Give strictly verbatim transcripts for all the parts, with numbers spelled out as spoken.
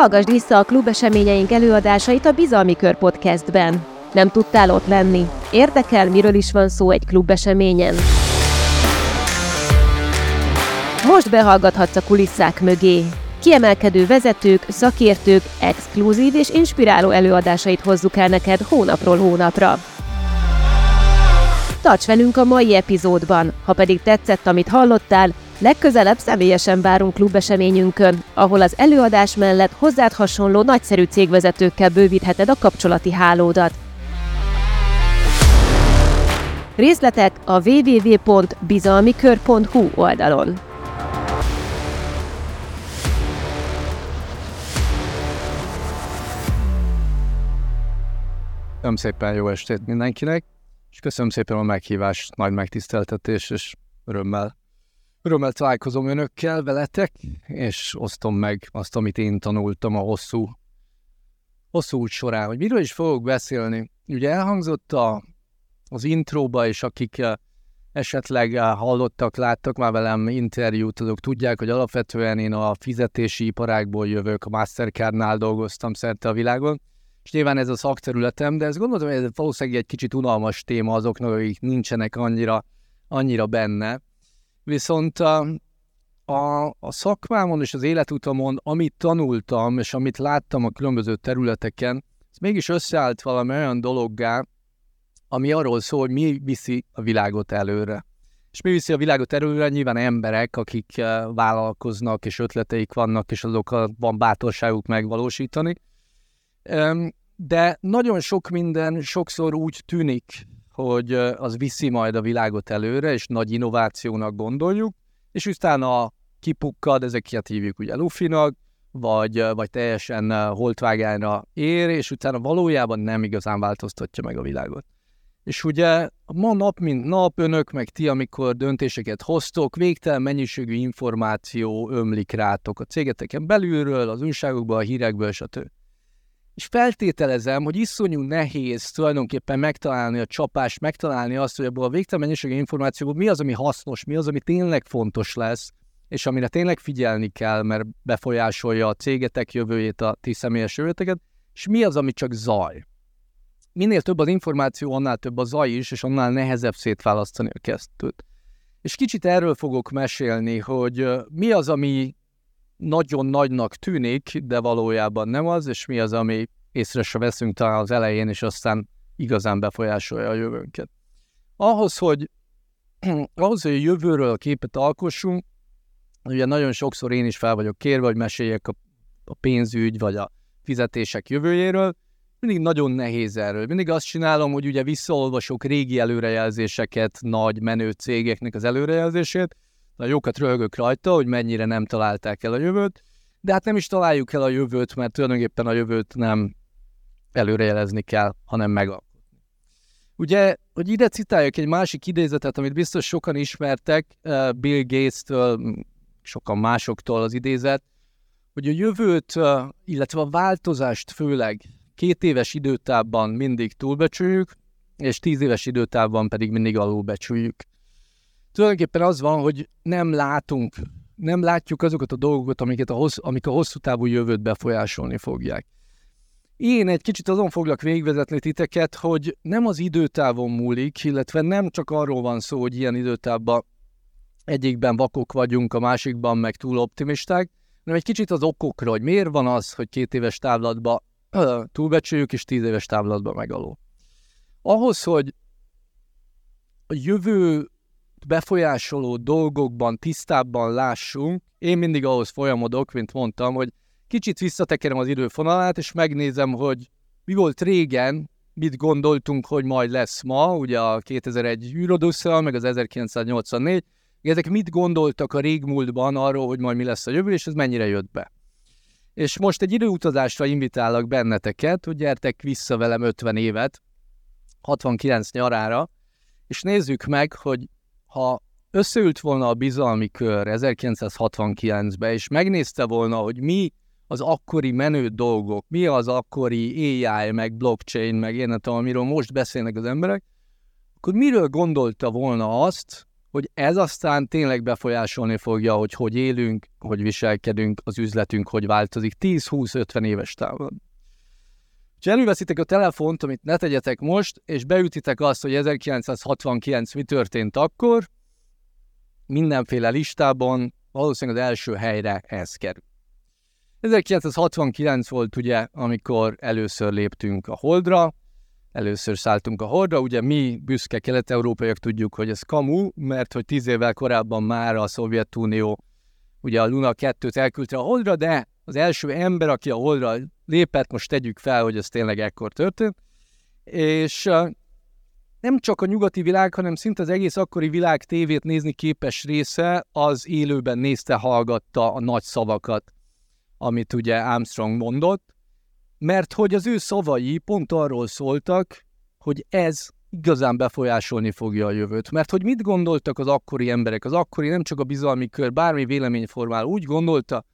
Hallgass vissza a klubeseményeink előadásait a Bizalmi Kör podcastben. Nem tudtál ott lenni? Érdekel, miről is van szó egy klubeseményen? Most behallgathatsz a kulisszák mögé. Kiemelkedő vezetők, szakértők, exkluzív és inspiráló előadásait hozzuk el neked hónapról hónapra. Tarts velünk a mai epizódban, ha pedig tetszett, amit hallottál, legközelebb személyesen várunk klubeseményünkön, ahol az előadás mellett hozzád hasonló nagyszerű cégvezetőkkel bővítheted a kapcsolati hálódat. Részletek a double-u double-u double-u pont bizalmikör pont hú oldalon. Köszönöm szépen, jó estét mindenkinek, és köszönöm szépen a meghívást, nagy megtiszteltetés, és örömmel. Örömmel találkozom önökkel, veletek, és osztom meg azt, amit én tanultam a hosszú, hosszú út során, hogy miről is fogok beszélni. Ugye elhangzott a, az intróba, és akik esetleg hallottak, láttak már velem interjút, azok tudják, hogy alapvetően én a fizetési iparágból jövök, a Mastercardnál dolgoztam szerte a világon, és nyilván ez a szakterületem, de ezt gondoltam, hogy ez valószínűleg egy kicsit unalmas téma azoknak, akik nincsenek annyira, annyira benne. Viszont a, a, a szakmámon és az életutamon, amit tanultam, és amit láttam a különböző területeken, ez mégis összeállt valami olyan dologgá, ami arról szól, hogy mi viszi a világot előre. És mi viszi a világot előre? Nyilván emberek, akik vállalkoznak, és ötleteik vannak, és azokkal van bátorságuk megvalósítani. De nagyon sok minden sokszor úgy tűnik, hogy az viszi majd a világot előre, és nagy innovációnak gondoljuk, és utána kipukkad, ezeket hívjuk ugye lufinak, vagy, vagy teljesen holtvágányra ér, és utána valójában nem igazán változtatja meg a világot. És ugye ma nap, mint nap, önök, meg ti, amikor döntéseket hoztok, végtelen mennyiségű információ ömlik rátok a cégeteken belülről, az újságokból, a hírekből, stb. És feltételezem, hogy iszonyú nehéz tulajdonképpen megtalálni a csapást, megtalálni azt, hogy abból a végtelen mennyiségű információból mi az, ami hasznos, mi az, ami tényleg fontos lesz, és amire tényleg figyelni kell, mert befolyásolja a cégetek jövőjét, a ti személyes jövőteket, és mi az, ami csak zaj. Minél több az információ, annál több a zaj is, és annál nehezebb szétválasztani a kettőt. És kicsit erről fogok mesélni, hogy mi az, ami nagyon nagynak tűnik, de valójában nem az, és mi az, ami észre se veszünk talán az elején, és aztán igazán befolyásolja a jövőnket. Ahhoz, hogy, ahhoz, hogy a jövőről a képet alkossunk, ugye nagyon sokszor én is fel vagyok kérve, hogy meséljek a, a pénzügy, vagy a fizetések jövőjéről, mindig nagyon nehéz erről. Mindig azt csinálom, hogy ugye visszaolvasok régi előrejelzéseket, nagy menő cégeknek az előrejelzését, a jókat röhögök rajta, hogy mennyire nem találták el a jövőt, de hát nem is találjuk el a jövőt, mert tulajdonképpen a jövőt nem előrejelezni kell, hanem megalkotni. Ugye, hogy ide citáljuk egy másik idézetet, amit biztos sokan ismertek, Bill Gates-től, sokan másoktól az idézet, hogy a jövőt, illetve a változást főleg két éves időtávban mindig túlbecsüljük, és tíz éves időtávban pedig mindig alulbecsüljük. Tulajdonképpen az van, hogy nem látunk, nem látjuk azokat a dolgokat, amiket a hosszú, amik a hosszú távú jövőt befolyásolni fogják. Én egy kicsit azon foglak végigvezetni titeket, hogy nem az időtávon múlik, illetve nem csak arról van szó, hogy ilyen időtávban egyikben vakok vagyunk, a másikban meg túl optimisták, hanem egy kicsit az okokra, hogy miért van az, hogy két éves távlatban túlbecsüljük, és tíz éves távlatban megalul. Ahhoz, hogy a jövő befolyásoló dolgokban tisztábban lássunk, én mindig ahhoz folyamodok, mint mondtam, hogy kicsit visszatekerem az időfonalát, és megnézem, hogy mi volt régen, mit gondoltunk, hogy majd lesz ma, ugye a kétezer-egy űrodüsszeával, meg az ezerkilencszáznyolcvannégy, ezek mit gondoltak a régmúltban arról, hogy majd mi lesz a jövő, és ez mennyire jött be. És most egy időutazásra invitálok benneteket, hogy gyertek vissza velem ötven évet, hatvankilenc nyarára, és nézzük meg, hogy ha összeült volna a Bizalmi Kör ezerkilencszázhatvankilencben, és megnézte volna, hogy mi az akkori menő dolgok, mi az akkori á i, meg blockchain, meg én nem tudom, amiről most beszélnek az emberek, akkor miről gondolta volna azt, hogy ez aztán tényleg befolyásolni fogja, hogy hogy élünk, hogy viselkedünk, az üzletünk hogy változik tíz-húsz-ötven éves távon. Ha előveszitek a telefont, amit ne tegyetek most, és beütitek azt, hogy ezerkilencszázhatvankilenc mi történt akkor, mindenféle listában valószínűleg az első helyre ez kerül. ezerkilencszázhatvankilenc volt ugye, amikor először léptünk a Holdra, először szálltunk a Holdra, ugye mi büszke kelet-európaiak tudjuk, hogy ez kamu, mert hogy tíz évvel korábban már a Szovjetunió ugye a Luna kettőt elküldte a Holdra, de az első ember, aki a Holdra lépett, most tegyük fel, hogy ez tényleg ekkor történt, és nem csak a nyugati világ, hanem szinte az egész akkori világ tévét nézni képes része, az élőben nézte, hallgatta a nagy szavakat, amit ugye Armstrong mondott, mert hogy az ő szavai pont arról szóltak, hogy ez igazán befolyásolni fogja a jövőt. Mert hogy mit gondoltak az akkori emberek? Az akkori nem csak a bizalmi kör, bármi véleményformál úgy gondolta,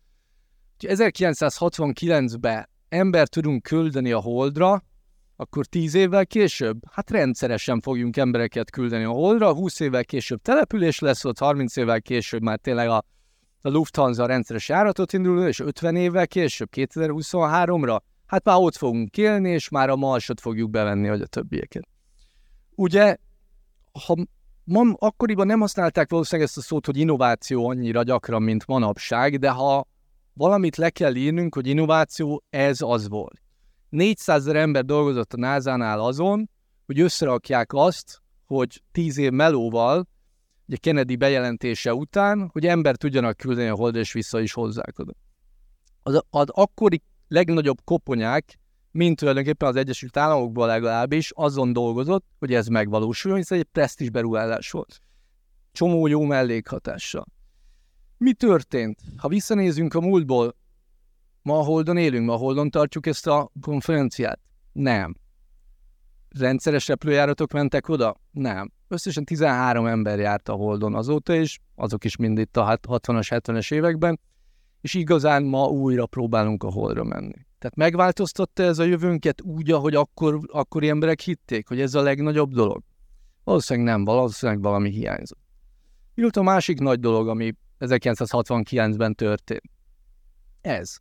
hogy ezerkilencszázhatvankilencben embert tudunk küldeni a Holdra, akkor tíz évvel később, hát rendszeresen fogjunk embereket küldeni a Holdra, húsz évvel később település lesz ott, harminc évvel később már tényleg a, a Lufthansa rendszeres járatot indul, és ötven évvel később, kétezer-huszonháromra, hát már ott fogunk élni, és már a Marsot fogjuk bevenni, vagy a többieket. Ugye, ha ma, akkoriban nem használták valószínűleg ezt a szót, hogy innováció annyira gyakran, mint manapság, de ha valamit le kell írnünk, hogy innováció, ez az volt. négyszázezer ember dolgozott a nászánál azon, hogy összerakják azt, hogy tíz év melóval, ugye Kennedy bejelentése után, hogy ember tudjanak küldeni a Holdra, és vissza is hozzák oda. Az, az akkori legnagyobb koponyák, mint tulajdonképpen az Egyesült Államokban legalábbis, azon dolgozott, hogy ez megvalósuljon, hiszen egy presztízs beruházás volt. Csomó jó mellékhatással. Mi történt? Ha visszanézünk a múltból, ma a Holdon élünk, ma a Holdon tartjuk ezt a konferenciát? Nem. Rendszeres repülőjáratok mentek oda? Nem. Összesen tizenhárom ember járt a Holdon azóta is, azok is mind itt a hatvanas, hetvenes években, és igazán ma újra próbálunk a Holdra menni. Tehát megváltoztatta ez a jövőnket úgy, ahogy akkor, akkori emberek hitték, hogy ez a legnagyobb dolog? Valószínűleg nem, valószínűleg valami hiányzott. Illetve a másik nagy dolog, ami ezerkilencszázhatvankilencben történt. Ez.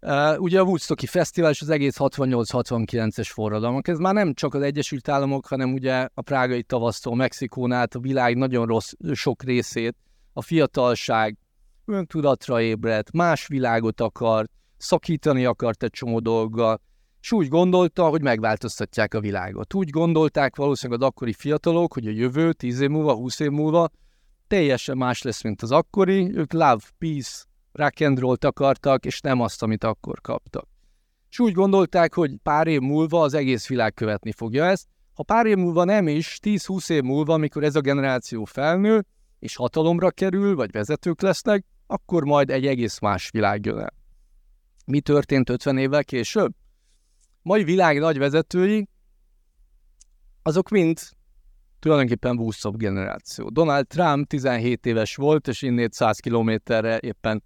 Uh, ugye a Woodstocki Fesztivál és az egész hatvannyolc-hatvankilences forradalmak. Ez már nem csak az Egyesült Államok, hanem ugye a prágai tavasztól Mexikón át a világ nagyon rossz, sok részét. A fiatalság öntudatra ébredt, más világot akart, szakítani akart egy csomó dolggal, és úgy gondolta, hogy megváltoztatják a világot. Úgy gondolták valószínűleg az akkori fiatalok, hogy a jövő tíz év múlva, húsz év múlva teljesen más lesz, mint az akkori. Ők love, peace, rock and roll-t akartak, és nem azt, amit akkor kaptak. És úgy gondolták, hogy pár év múlva az egész világ követni fogja ezt. Ha pár év múlva nem is, tíz-húsz év múlva, amikor ez a generáció felnő, és hatalomra kerül, vagy vezetők lesznek, akkor majd egy egész más világ jön el. Mi történt ötven évvel később? Mai világ nagy vezetői, azok mind tulajdonképpen búszabb generáció. Donald Trump tizenhét éves volt, és innét száz kilométerre éppen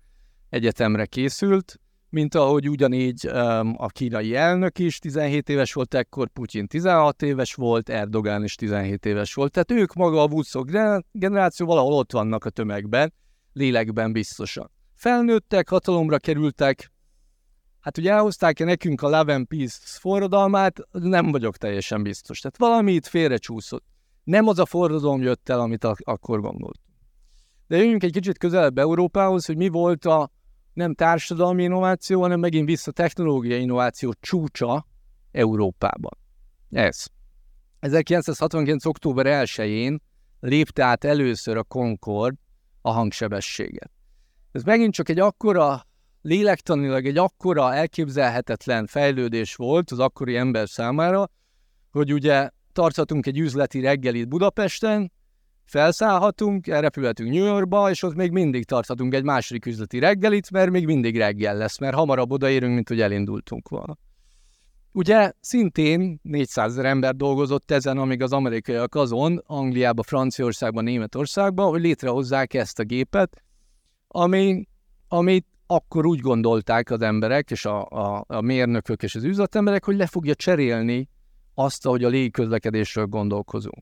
egyetemre készült, mint ahogy ugyanígy um, a kínai elnök is tizenhét éves volt, ekkor Putin tizenhat éves volt, Erdoğan is tizenhét éves volt. Tehát ők maga a búszabb generáció valahol ott vannak a tömegben, lélekben biztosan. Felnőttek, hatalomra kerültek, hát ugye elhozták-e nekünk a Love and Peace forradalmát, nem vagyok teljesen biztos. Tehát valami itt félrecsúszott. Nem az a forradalom jött el, amit akkor gondolt. De jöjjünk egy kicsit közelebb Európához, hogy mi volt a nem társadalmi innováció, hanem megint vissza technológiai innováció csúcsa Európában. Ez. ezerkilencszázhatvankilenc. október elsején lépte át először a Concorde a hangsebességet. Ez megint csak egy akkora, lélektanilag egy akkora elképzelhetetlen fejlődés volt az akkori ember számára, hogy ugye tarthatunk egy üzleti reggelit Budapesten, felszállhatunk, elrepülhetünk New Yorkba, és ott még mindig tarthatunk egy második üzleti reggelit, mert még mindig reggel lesz, mert hamarabb odaérünk, mint hogy elindultunk volna. Ugye szintén négyszázezer ember dolgozott ezen, amíg az amerikaiak azon, Angliában, Franciaországban, Németországban, hogy létrehozzák ezt a gépet, ami, amit akkor úgy gondolták az emberek, és a, a, a mérnökök és az üzletemberek, hogy le fogja cserélni azt, ahogy a légiközlekedésről gondolkozunk.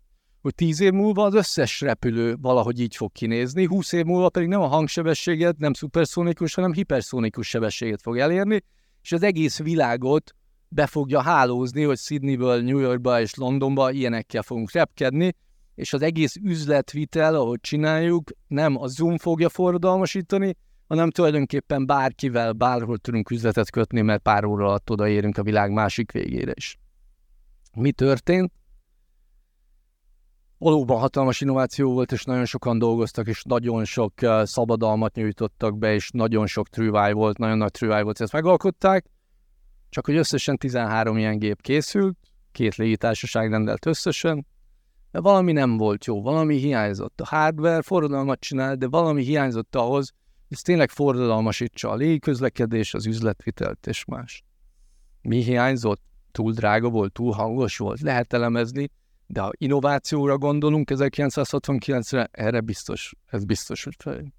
hogy tíz év múlva az összes repülő valahogy így fog kinézni, húsz év múlva pedig nem a hangsebességet, nem szuperszonikus, hanem hiperszonikus sebességet fog elérni, és az egész világot be fogja hálózni, hogy Sydneyből New Yorkba és Londonba ilyenekkel fogunk repkedni, és az egész üzletvitel, ahogy csináljuk, nem a Zoom fogja forradalmasítani, hanem tulajdonképpen bárkivel, bárhol tudunk üzletet kötni, mert pár óra alatt odaérünk a világ másik végére is. Mi történt? Valóban hatalmas innováció volt, és nagyon sokan dolgoztak, és nagyon sok szabadalmat nyújtottak be, és nagyon sok trüváj volt, nagyon nagy trüváj volt, ezt megalkották. Csak hogy összesen tizenhárom ilyen gép készült, két légitársaság rendelt összesen, de valami nem volt jó, valami hiányzott. A hardware forradalmat csinál, de valami hiányzott ahhoz, hogy ez tényleg forradalmasítsa a légiközlekedés, az üzletvitelt és más. Mi hiányzott? Túl drága volt, túl hangos volt, lehet elemezni, de ha innovációra gondolunk ezerkilencszázhatvankilencre, erre biztos, ez biztos, hogy feljön.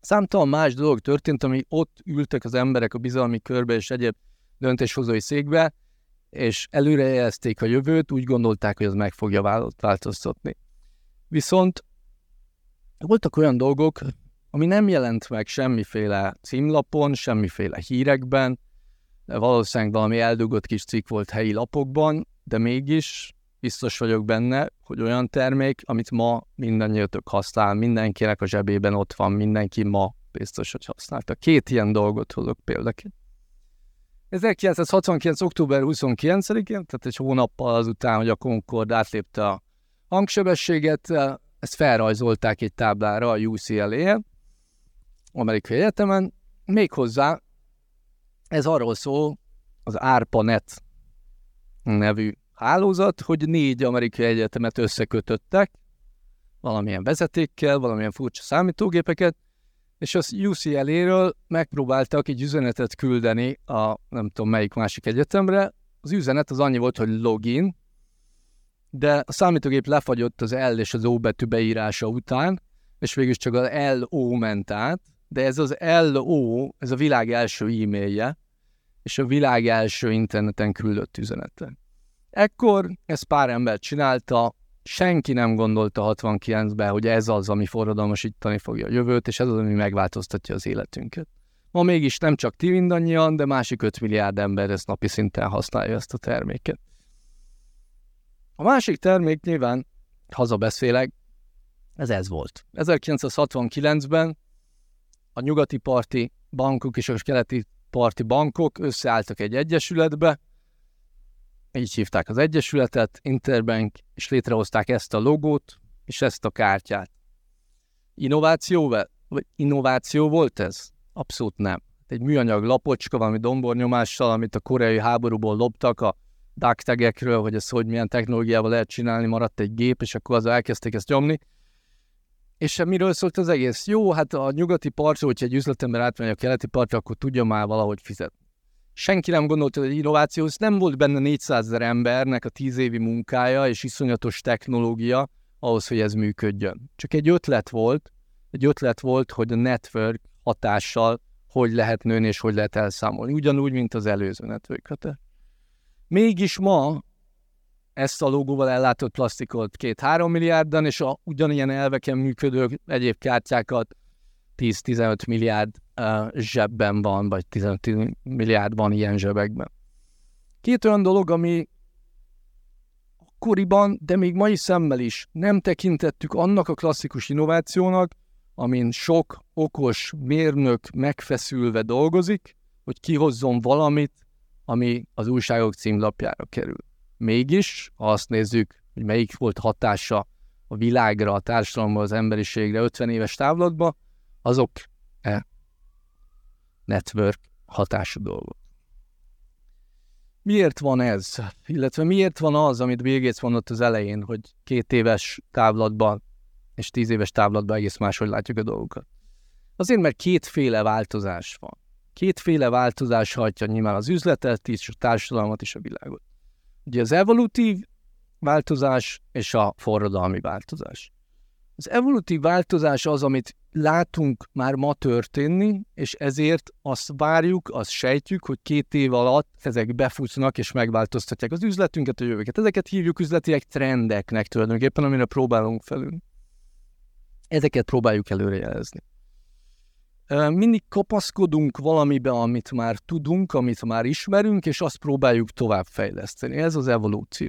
Számtalan más dolog történt, ami ott ültek az emberek a bizalmi körbe és egyéb döntéshozói székbe, és előrejelezték a jövőt, úgy gondolták, hogy ez meg fogja változtatni. Viszont voltak olyan dolgok, ami nem jelent meg semmiféle címlapon, semmiféle hírekben, de valószínűleg valami eldugott kis cikk volt helyi lapokban, de mégis biztos vagyok benne, hogy olyan termék, amit ma mindannyiatok használ, mindenkinek a zsebében ott van, mindenki ma biztos, hogy használta. Két ilyen dolgot hozok példaként. ezerkilencszázhatvankilenc. október huszonkilencedikén, tehát egy hónappal azután, hogy a Concorde átlépte a hangsebességet, ezt felrajzolták egy táblára a U C L A-en, amerikai egyetemen, méghozzá ez arról szól, az ARPANET nevű hálózat, hogy négy amerikai egyetemet összekötöttek valamilyen vezetékkel, valamilyen furcsa számítógépeket, és az U C L A-ről megpróbáltak egy üzenetet küldeni a nem tudom melyik másik egyetemre. Az üzenet az annyi volt, hogy login, de a számítógép lefagyott az L és az O betű beírása után, és végülis csak az L O ment át, de ez az L O, ez a világ első e-mailje, és a világ első interneten küldött üzenete. Ekkor ezt pár ember csinálta, senki nem gondolta hatvankilencben, hogy ez az, ami forradalmasítani fogja a jövőt, és ez az, ami megváltoztatja az életünket. Ma mégis nem csak ti mindannyian, de másik öt milliárd ember ezt napi szinten használja ezt a terméket. A másik termék, nyilván hazabeszélek, ez ez volt. ezerkilencszázhatvankilencben a nyugati parti bankok és a keleti parti bankok összeálltak egy egyesületbe, így hívták az egyesületet, Interbank, és létrehozták ezt a logót, és ezt a kártyát. Innovációval? Vagy innováció volt ez? Abszolút nem. Egy műanyag lapocska, valami dombornyomással, amit a koreai háborúból loptak a duck tagekről, hogy ezt hogy milyen technológiával lehet csinálni, maradt egy gép, és akkor azzal elkezdték ezt nyomni. És miről szólt az egész? Jó, hát a nyugati partra, hogyha egy üzletember átmegy a keleti partra, akkor tudja már valahogy fizetni. Senki nem gondolta, hogy innováció, nem volt benne négyszázezer embernek a tíz évi munkája és iszonyatos technológia ahhoz, hogy ez működjön. Csak egy ötlet volt, egy ötlet volt, hogy a network hatással hogy lehet nőni és hogy lehet elszámolni. Ugyanúgy, mint az előző network. Mégis ma ezt a logóval ellátott plastikot két-három milliárdan, és a ugyanilyen elveken működő egyéb kártyákat tíz-tizenöt milliárd uh, zsebben van, vagy tizenöt milliárd van ilyen zsebekben. Két olyan dolog, ami akkoriban, de még mai szemmel is nem tekintettük annak a klasszikus innovációnak, amin sok okos mérnök megfeszülve dolgozik, hogy kihozzon valamit, ami az újságok címlapjára kerül. Mégis, ha azt nézzük, hogy melyik volt hatása a világra, a társadalomra, az emberiségre ötven éves távlatban, azok e network hatású dolgok. Miért van ez? Illetve miért van az, amit Bill Gates mondott az elején, hogy két éves távlatban és tíz éves távlatban egész máshogy látjuk a dolgokat? Azért, mert kétféle változás van. Kétféle változás hajtja nyilván az üzletet, és a társadalmat és a világot. Ugye az evolutív változás és a forradalmi változás. Az evolutív változás az, amit látunk már ma történni, és ezért azt várjuk, azt sejtjük, hogy két év alatt ezek befutnak és megváltoztatják az üzletünket, a jövőket. Ezeket hívjuk üzletileg trendeknek tulajdonképpen, amire próbálunk felül. Ezeket próbáljuk előrejelezni. Mindig kapaszkodunk valamibe, amit már tudunk, amit már ismerünk, és azt próbáljuk továbbfejleszteni. Ez az evolúció.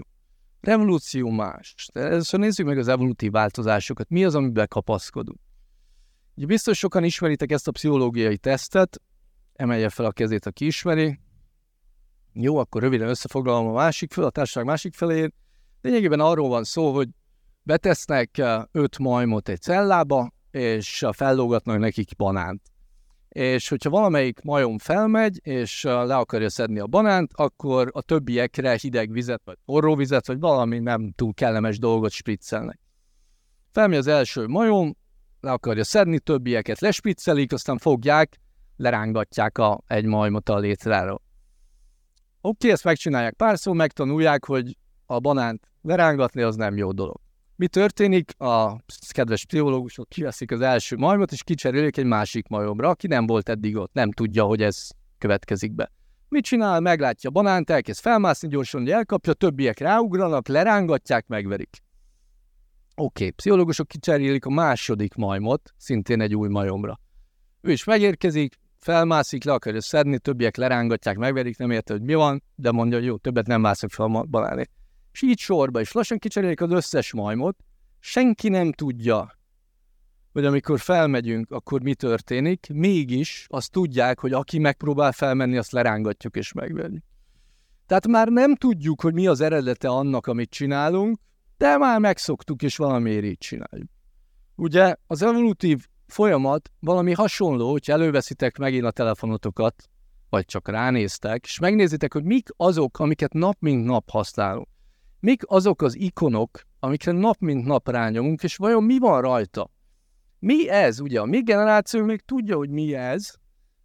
Revolúció más. Először nézzük meg az evolutív változásokat. Mi az, amiben kapaszkodunk? Ugye biztos sokan ismeritek ezt a pszichológiai tesztet. Emelje fel a kezét, aki ismeri. Jó, akkor röviden összefoglalom a másik fel, a társaság másik felén. Lényegében arról van szó, hogy betesznek öt majmot egy cellába, és fellógatnak nekik banánt. És hogyha valamelyik majom felmegy, és le akarja szedni a banánt, akkor a többiekre hideg vizet, vagy forró vizet, vagy valami nem túl kellemes dolgot spriccelnek. Felmegy az első majom, le akarja szedni, többieket lespriccelik, aztán fogják, lerángatják a, egy majmot a létráról. Oké, ezt megcsinálják párszor, megtanulják, hogy a banánt lerángatni az nem jó dolog. Mi történik? A kedves pszichológusok kiveszik az első majmot, és kicserélik egy másik majomra, aki nem volt eddig ott, nem tudja, hogy ez következik be. Mit csinál? Meglátja a banánt, elkezd felmászni, gyorsan, hogy elkapja, többiek ráugranak, lerángatják, megverik. Oké, okay. Pszichológusok kicserélik a második majmot, szintén egy új majomra. Ő is megérkezik, felmászik, le akarja szedni, többiek lerángatják, megverik, nem érte, hogy mi van, de mondja, hogy jó, többet nem mászok fel a banánét. És így sorba, és lassan kicserélik az összes majmot, senki nem tudja, hogy amikor felmegyünk, akkor mi történik, mégis azt tudják, hogy aki megpróbál felmenni, azt lerángatjuk és megverjük. Tehát már nem tudjuk, hogy mi az eredete annak, amit csinálunk, de már megszoktuk, és valamiért így csináljuk. Ugye az evolutív folyamat valami hasonló, hogyha előveszitek megint a telefonotokat, vagy csak ránéztek, és megnézitek, hogy mik azok, amiket nap mint nap használunk. Mik azok az ikonok, amikre nap mint nap rányomunk, és vajon mi van rajta? Mi ez? Ugye a mi generáció még tudja, hogy mi ez,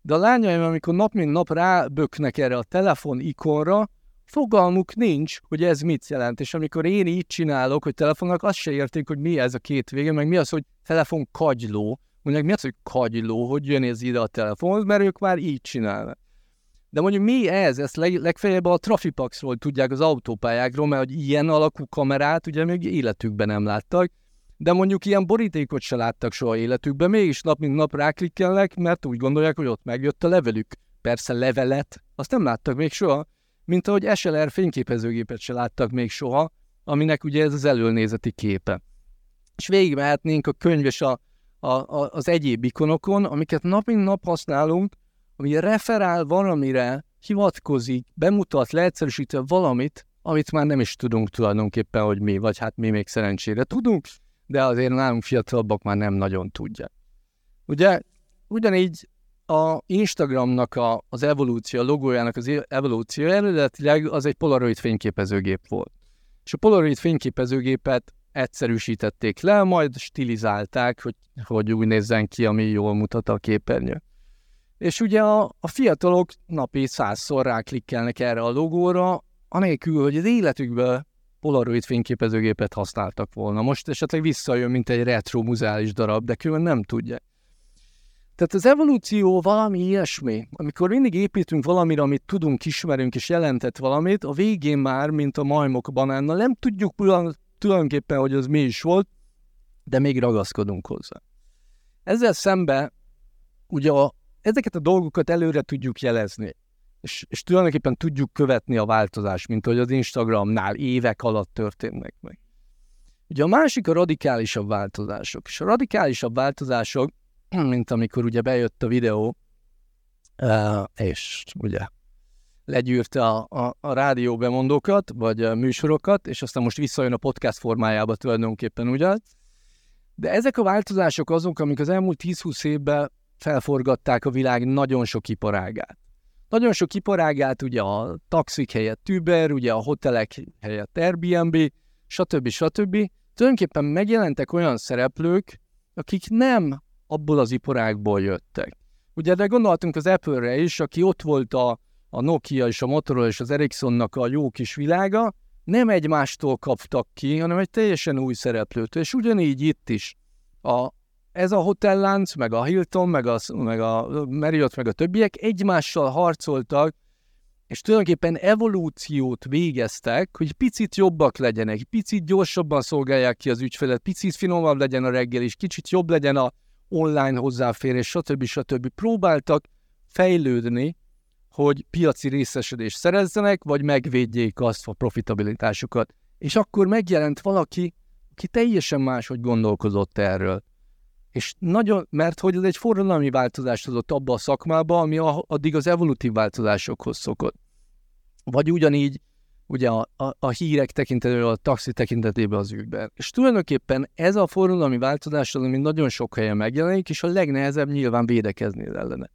de a lányaim, amikor nap mint nap ráböknek erre a telefon ikonra, fogalmuk nincs, hogy ez mit jelent. És amikor én így csinálok, hogy telefonnak, azt se értik, hogy mi ez a két vége, meg mi az, hogy telefon kagyló. Mondják, mi az, hogy kagyló, hogy jön ez ide a telefonhoz, mert ők már így csinálnak. De mondjuk mi ez? Ezt legfeljebb a Trafipaxról tudják, az autópályákról, mert hogy ilyen alakú kamerát ugye még életükben nem láttak, de mondjuk ilyen borítékot se láttak soha életükben, mégis nap mint nap ráklikkelnek, mert úgy gondolják, hogy ott megjött a levelük. Persze levelet, azt nem láttak még soha, mint ahogy es el er fényképezőgépet se láttak még soha, aminek ugye ez az előnézeti képe. És végigmehetnénk a könyv és a, a, a, az egyéb ikonokon, amiket nap mint nap használunk, ami referál valamire, hivatkozik, bemutat, leegyszerűsítve valamit, amit már nem is tudunk tulajdonképpen, hogy mi, vagy hát mi még szerencsére tudunk, de azért nálunk fiatalabbak már nem nagyon tudják. Ugye, ugyanígy a Instagramnak a, az evolúció, a logójának az evolúció eredetileg az egy Polaroid fényképezőgép volt. És a Polaroid fényképezőgépet egyszerűsítették le, majd stilizálták, hogy, hogy úgy nézzen ki, ami jól mutat a képernyő. És ugye a, a fiatalok napi százszor ráklikkelnek erre a logóra, anélkül, hogy az életükben Polaroid fényképezőgépet használtak volna. Most esetleg visszajön, mint egy retro muzeális darab, de külön nem tudja. Tehát az evolúció valami ilyesmi. Amikor mindig építünk valamire, amit tudunk, ismerünk és jelentett valamit, a végén már, mint a majmok banánnal, nem tudjuk tulajdonképpen, hogy az mi is volt, de még ragaszkodunk hozzá. Ezzel szemben ugye a ezeket a dolgokat előre tudjuk jelezni, és, és tulajdonképpen tudjuk követni a változást, mint ahogy az Instagramnál évek alatt történnek meg. Ugye a másik a radikálisabb változások, és a radikálisabb változások, mint amikor ugye bejött a videó, és ugye legyűrte a, a, a rádió bemondókat, vagy a műsorokat, és aztán most visszajön a podcast formájába tulajdonképpen ugyanaz. De ezek a változások azok, amik az elmúlt tíz-húsz évben felforgatták a világ nagyon sok iparágát. Nagyon sok iparágát, ugye a taxik helyett Uber, ugye a hotelek helyett Airbnb, stb. stb. Tulajdonképpen megjelentek olyan szereplők, akik nem abból az iparágból jöttek. Ugye de gondoltunk az Apple-re is, aki ott volt a, a Nokia és a Motorola és az Ericssonnak a jó kis világa, nem egymástól kaptak ki, hanem egy teljesen új szereplőtől, és ugyanígy itt is a ez a hotellánc, meg a Hilton, meg a, meg a Marriott, meg a többiek egymással harcoltak, és tulajdonképpen evolúciót végeztek, hogy picit jobbak legyenek, picit gyorsabban szolgálják ki az ügyfelet, picit finomabb legyen a reggel, és kicsit jobb legyen a online hozzáférés, stb. stb. Próbáltak fejlődni, hogy piaci részesedést szerezzenek, vagy megvédjék azt a profitabilitásukat. És akkor megjelent valaki, aki teljesen máshogy gondolkozott erről. És nagyon, mert hogy ez egy forradalmi változást adott abba a szakmába, ami addig az evolutív változásokhoz szokott. Vagy ugyanígy, ugye a, a, a hírek tekintetében, a taxi tekintetében az Uber. És tulajdonképpen ez a forradalmi változás az, ami nagyon sok helyen megjelenik, és a legnehezebb nyilván védekezni ellene.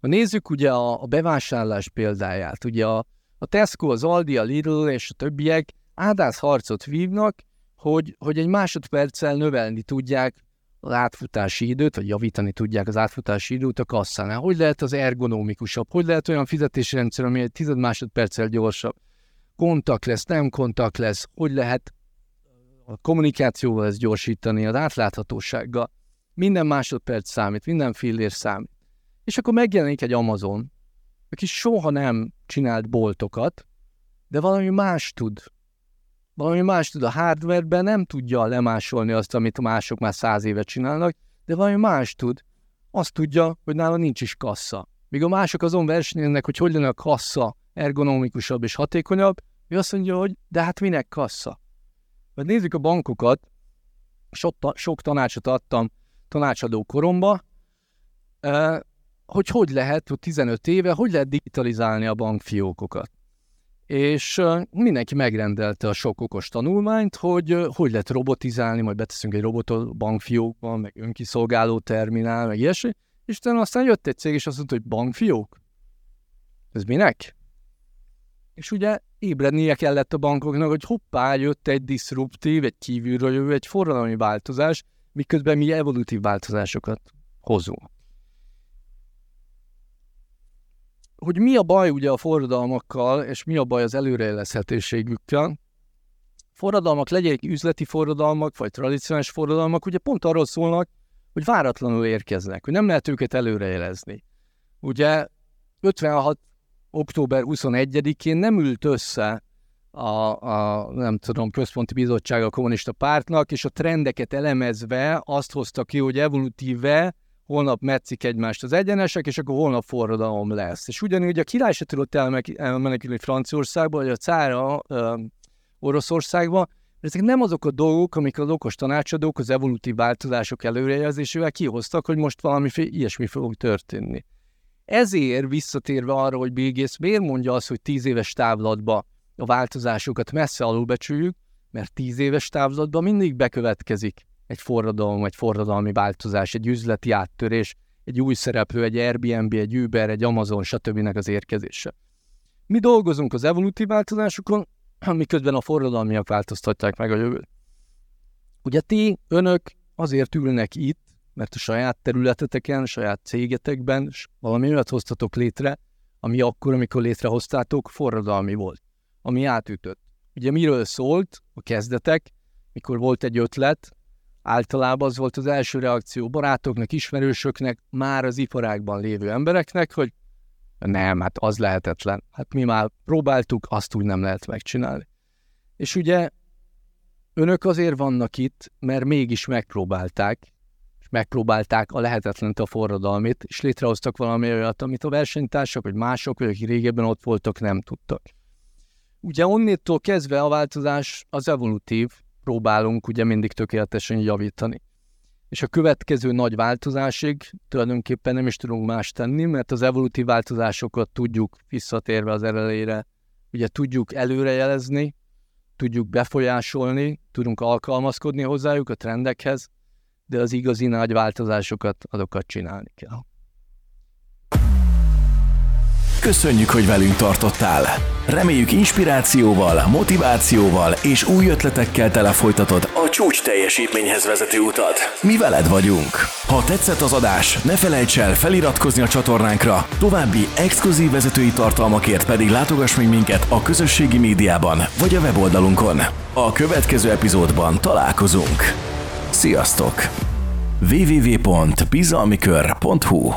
Ha nézzük ugye a, a bevásárlás példáját, ugye a, a Tesco, az Aldi, a Lidl és a többiek ádászharcot vívnak, hogy, hogy egy másodperccel növelni tudják az átfutási időt, vagy javítani tudják az átfutási időt a kasszánál. Hogy lehet az ergonomikusabb? Hogy lehet olyan fizetési rendszer, ami egy tized másodperccel gyorsabb? Kontakt lesz, nem kontakt lesz? Hogy lehet a kommunikációval ezt gyorsítani, az átláthatósággal? Minden másodperc számít, minden fillér számít. És akkor megjelenik egy Amazon, aki soha nem csinált boltokat, de valami más tud. Valami más tud a hardwareben, nem tudja lemásolni azt, amit mások már száz éve csinálnak, de valami más tud. Azt tudja, hogy nála nincs is kassa. Míg a mások azon versenyeznek, hogy hogy lenne a kassa ergonomikusabb és hatékonyabb, ő azt mondja, hogy de hát minek kassa? Mert nézzük a bankokat, sok tanácsot adtam tanácsadó koromba, hogy hogy lehet, hogy tizenöt éve, hogy lehet digitalizálni a bankfiókokat. És mindenki megrendelte a sok okos tanulmányt, hogy hogy lehet robotizálni, majd beteszünk egy robotot bankfiókban, meg önkiszolgáló terminál, meg ilyesmi, és utána aztán jött egy cég, és azt mondta, hogy bankfiók? Ez minek? És ugye ébrednie kellett a bankoknak, hogy hoppá, jött egy diszruptív, egy kívülről jövő, egy forradalmi változás, miközben mi evolutív változásokat hozunk. Hogy mi a baj ugye a forradalmakkal, és mi a baj az előrejelezhetőségükkel. Forradalmak legyenek üzleti forradalmak, vagy tradicionális forradalmak, ugye pont arról szólnak, hogy váratlanul érkeznek, hogy nem lehet őket előrejelezni. Ugye ötvenhat október huszonegyedikén nem ült össze a, a nem tudom, központi bizottság a kommunista pártnak, és a trendeket elemezve azt hozta ki, hogy evolutíve holnap metszik egymást az egyenesek, és akkor holnap forradalom lesz. És ugyanúgy a király se tudott elmenekülni Franciaországba, vagy a cára ö, Oroszországba, mert ezek nem azok a dolgok, amik az okos tanácsadók az evolutív változások előrejelzésével kihoztak, hogy most valami ilyesmi fog történni. Ezért visszatérve arra, hogy Bill Gates miért mondja azt, hogy tíz éves távlatba a változásokat messze alulbecsüljük, mert tíz éves távlatban mindig bekövetkezik egy forradalom, egy forradalmi változás, egy üzleti áttörés, egy új szereplő, egy Airbnb, egy Uber, egy Amazon, stb. Az érkezése. Mi dolgozunk az evolutív változásokon, miközben a forradalmiak változtatják meg a jövőt. Ugye ti, önök azért ülnek itt, mert a saját területeteken, a saját cégetekben valami olyat hoztatok létre, ami akkor, amikor létrehoztátok, forradalmi volt, ami átütött. Ugye miről szólt a kezdetek, mikor volt egy ötlet, általában az volt az első reakció barátoknak, ismerősöknek, már az iparágban lévő embereknek, hogy nem, hát az lehetetlen. Hát mi már próbáltuk, azt úgy nem lehet megcsinálni. És ugye önök azért vannak itt, mert mégis megpróbálták, és megpróbálták a lehetetlent, a forradalmit, és létrehoztak valami olyat, amit a versenytársak, vagy mások, vagy akik régebben ott voltak, nem tudtak. Ugye onnétól kezdve a változás az evolutív, próbálunk ugye mindig tökéletesen javítani. És a következő nagy változásig tulajdonképpen nem is tudunk más tenni, mert az evolutív változásokat tudjuk, visszatérve az elejére, ugye tudjuk előrejelezni, tudjuk befolyásolni, tudunk alkalmazkodni hozzájuk a trendekhez, de az igazi nagy változásokat, azokat csinálni kell. Köszönjük, hogy velünk tartottál! Reméljük inspirációval, motivációval és új ötletekkel telefolytatod a csúcs teljesítményhez vezető utat. Mi veled vagyunk! Ha tetszett az adás, ne felejts el feliratkozni a csatornánkra, további exkluzív vezetői tartalmakért pedig látogass meg minket a közösségi médiában vagy a weboldalunkon. A következő epizódban találkozunk. Sziasztok! double-u double-u double-u pont bizalmikör pont hu